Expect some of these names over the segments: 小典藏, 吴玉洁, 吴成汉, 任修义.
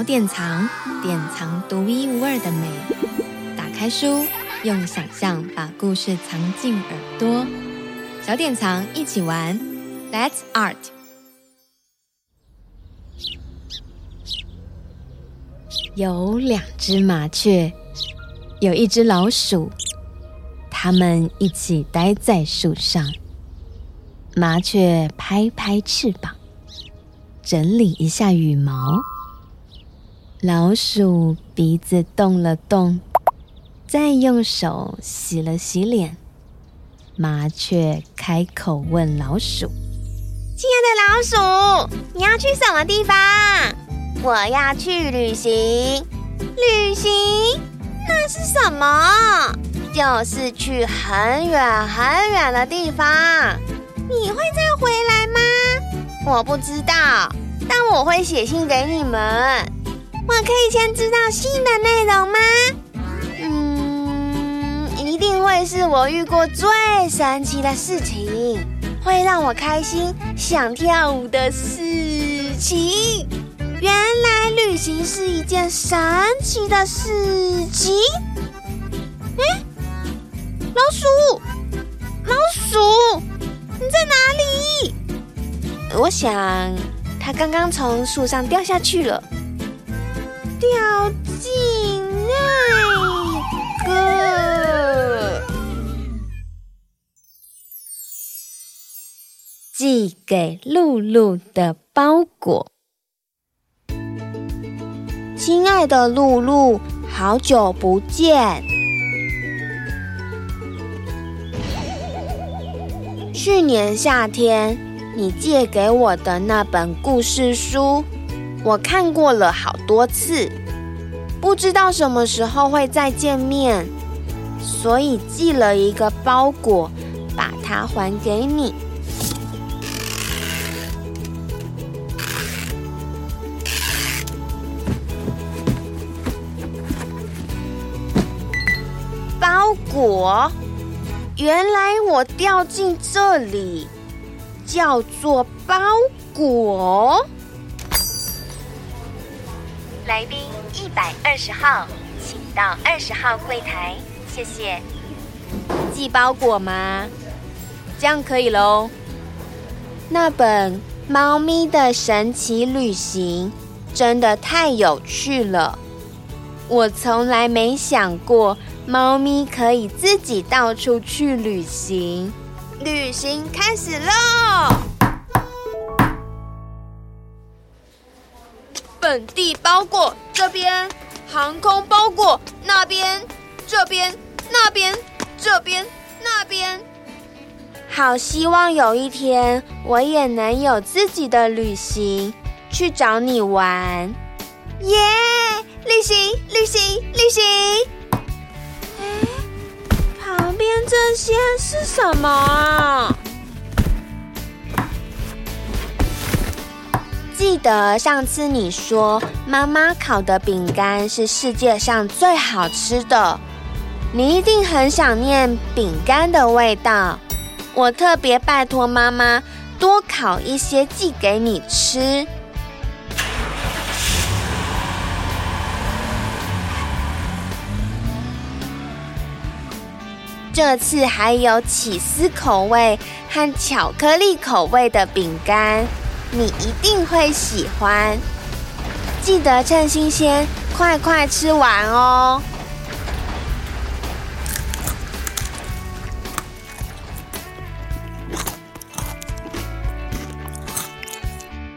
小典藏，典藏独一无二的美。打开书，用想象把故事藏进耳朵。小典藏一起玩 Let's Art。 有两只麻雀，有一只老鼠，它们一起待在树上。麻雀拍拍翅膀，整理一下羽毛。老鼠鼻子动了动，再用手洗了洗脸。麻雀开口问老鼠：“亲爱的老鼠，你要去什么地方？”“我要去旅行。”“旅行？那是什么？”“就是去很远很远的地方。”“你会再回来吗？”“我不知道，但我会写信给你们。”“我可以先知道信的内容吗？”“一定会是我遇过最神奇的事情，会让我开心想跳舞的事情。”“原来旅行是一件神奇的事情。”“哎，老鼠，老鼠，你在哪里？”我想它刚刚从树上掉下去了，掉进那个寄给露露的包裹。亲爱的露露，好久不见。去年夏天，你借给我的那本故事书，我看过了好多次，不知道什么时候会再见面，所以寄了一个包裹，把它还给你。包裹，原来我掉进这里，叫做包裹。来宾120号，请到20号柜台，谢谢。寄包裹吗？这样可以咯。那本《猫咪的神奇旅行》真的太有趣了，我从来没想过猫咪可以自己到处去旅行。旅行开始咯！本地包裹这边，航空包裹那边，这边那边，这边那边。好希望有一天我也能有自己的旅行，去找你玩。耶！旅行，旅行，旅行。旁边这些是什么啊？记得上次你说妈妈烤的饼干是世界上最好吃的，你一定很想念饼干的味道。我特别拜托妈妈多烤一些寄给你吃。这次还有起司口味和巧克力口味的饼干，你一定会喜欢，记得趁新鲜，快快吃完哦。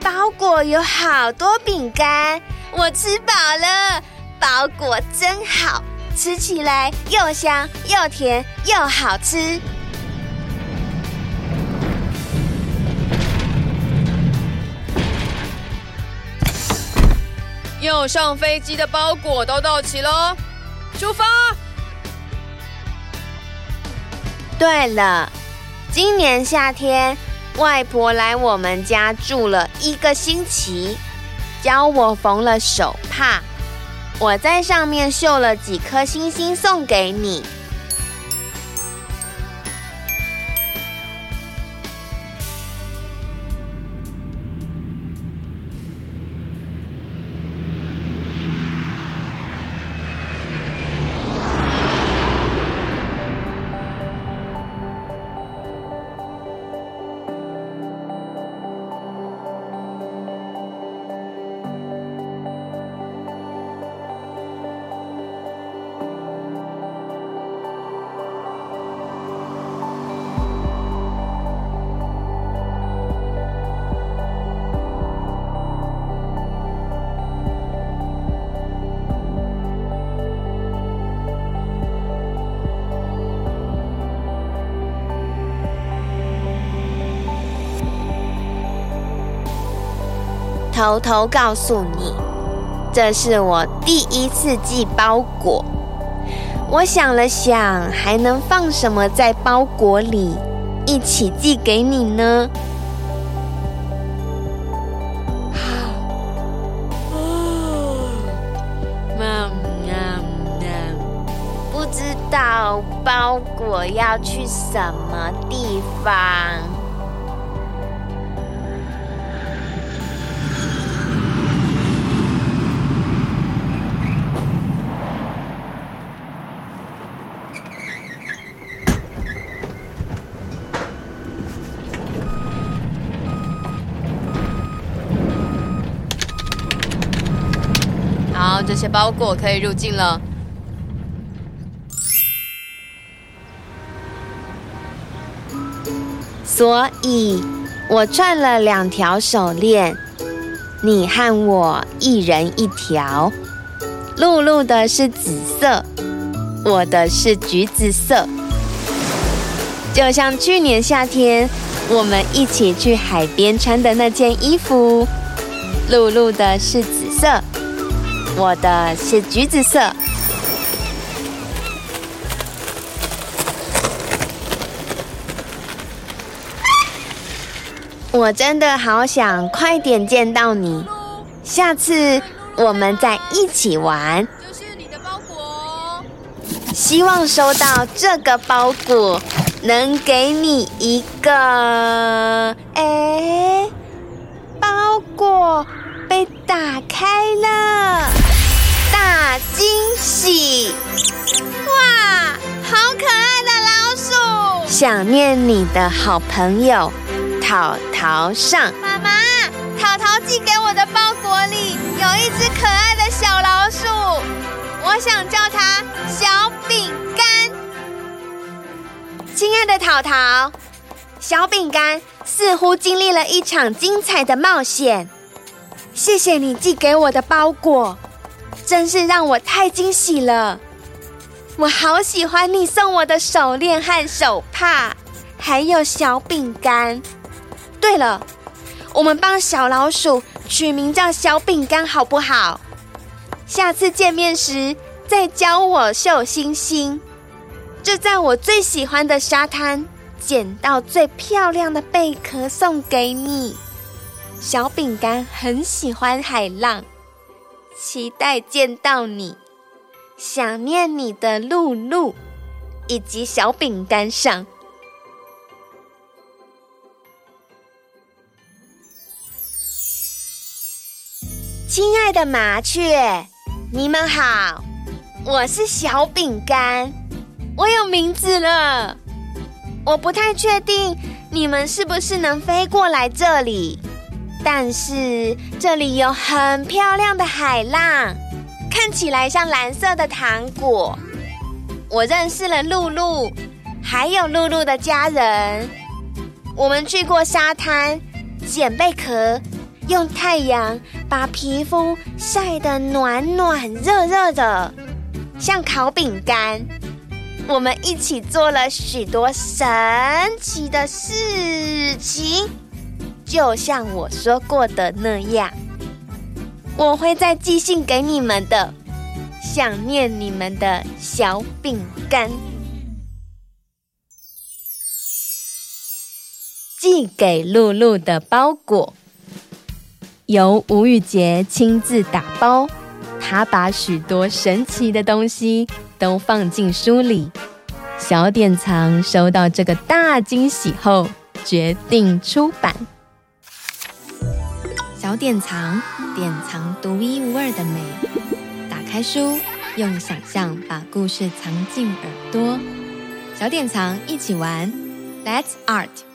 包裹有好多饼干，我吃饱了，包裹真好，吃起来又香又甜又好吃。要上飞机的包裹都到齐咯，出发！对了，今年夏天，外婆来我们家住了1个星期，教我缝了手帕，我在上面绣了几颗星星送给你。偷偷告诉你，这是我第一次寄包裹。我想了想，还能放什么在包裹里一起寄给你呢？不知道包裹要去什么地方。好，这些包裹可以入境了。所以我串了2条手链，你和我一人1条。露露的是紫色，我的是橘子色。就像去年夏天我们一起去海边穿的那件衣服，露露的是紫色，我的是橘子色。我真的好想快点见到你，下次我们再一起玩。这是你的包裹哦，希望收到这个包裹能给你一个……包裹被打开了，大惊喜！哇，好可爱的老鼠！想念你的好朋友淘淘上。妈妈，淘淘寄给我的包裹里有一只可爱的小老鼠，我想叫它小饼干。亲爱的淘淘，小饼干似乎经历了一场精彩的冒险，谢谢你寄给我的包裹，真是让我太惊喜了。我好喜欢你送我的手链和手帕，还有小饼干。对了，我们帮小老鼠取名叫小饼干好不好？下次见面时再教我绣星星，就在我最喜欢的沙滩捡到最漂亮的贝壳送给你。小饼干很喜欢海浪，期待见到你。想念你的露露以及小饼干上。亲爱的麻雀，你们好，我是小饼干，我有名字了。我不太确定你们是不是能飞过来这里，但是这里有很漂亮的海浪，看起来像蓝色的糖果。我认识了露露，还有露露的家人。我们去过沙滩，捡贝壳，用太阳把皮肤晒得暖暖热热的，像烤饼干。我们一起做了许多神奇的事情，就像我说过的那样。我会再寄信给你们的，想念你们的小饼干。寄给露露的包裹，由吴玉洁亲自打包，她把许多神奇的东西都放进书里。小典藏收到这个大惊喜后，决定出版。小典藏，典藏独一无二的美。打开书，用想象把故事藏进耳朵。小典藏一起玩 Let's Art。